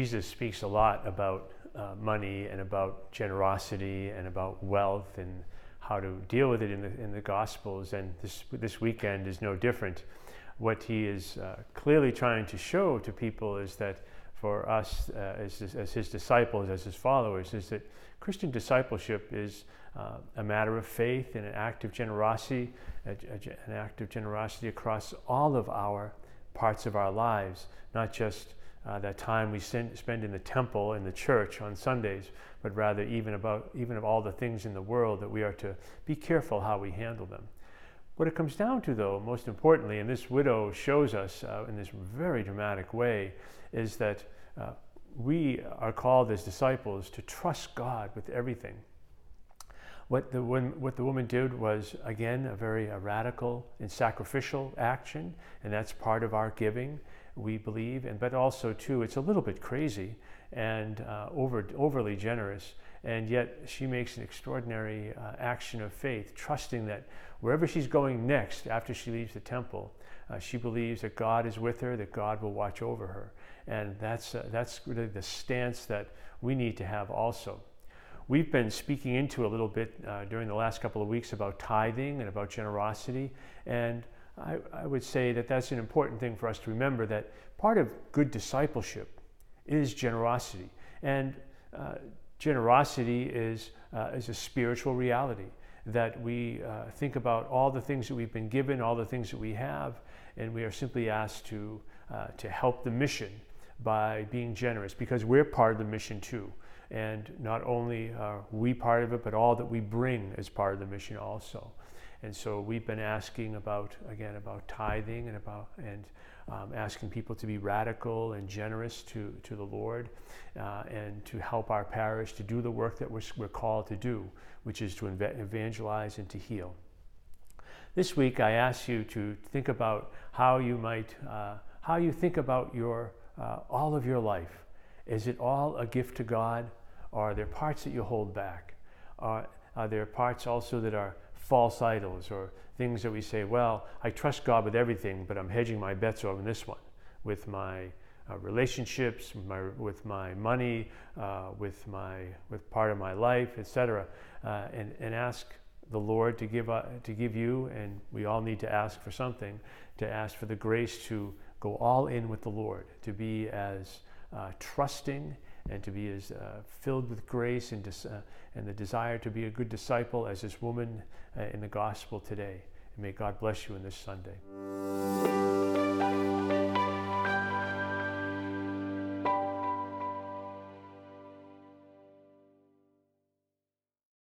Jesus speaks a lot about money and about generosity and about wealth and how to deal with it in the Gospels, and this weekend is no different. What he is clearly trying to show to people is that for us as his disciples, as his followers, is that Christian discipleship is a matter of faith and an act of generosity, an act of generosity across all of our parts of our lives, not just that time we spend in the temple, in the church on Sundays, but rather even of all the things in the world that we are to be careful how we handle them. What it comes down to, though, most importantly, and this widow shows us in this very dramatic way, is that we are called as disciples to trust God with everything. What the woman did was, again, a very radical and sacrificial action, and that's part of our giving, we believe, but also, too, it's a little bit crazy and overly generous. And yet she makes an extraordinary action of faith, trusting that wherever she's going next after she leaves the temple, she believes that God is with her, that God will watch over her. And that's really the stance that we need to have also. We've been speaking into a little bit during the last couple of weeks about tithing and about generosity. And I would say that that's an important thing for us to remember, that part of good discipleship is generosity. And generosity is a spiritual reality, that we think about all the things that we've been given, all the things that we have, and we are simply asked to help the mission by being generous, because we're part of the mission too. And not only are we part of it, but all that we bring is part of the mission also. And so we've been asking about tithing and asking people to be radical and generous to the Lord and to help our parish to do the work that we're called to do, which is to evangelize and to heal. This week, I ask you to think about how you think about your all of your life. Is it all a gift to God, or are there parts that you hold back? Are there parts also that are false idols, or things that we say, well, I trust God with everything, but I'm hedging my bets over this one, with my relationships, with my money, with part of my life, etc. And ask the Lord to give you, and we all need to ask for something, to ask for the grace to go all in with the Lord, to be as trusting and to be as filled with grace and the desire to be a good disciple as this woman in the gospel today. And may God bless you in this Sunday.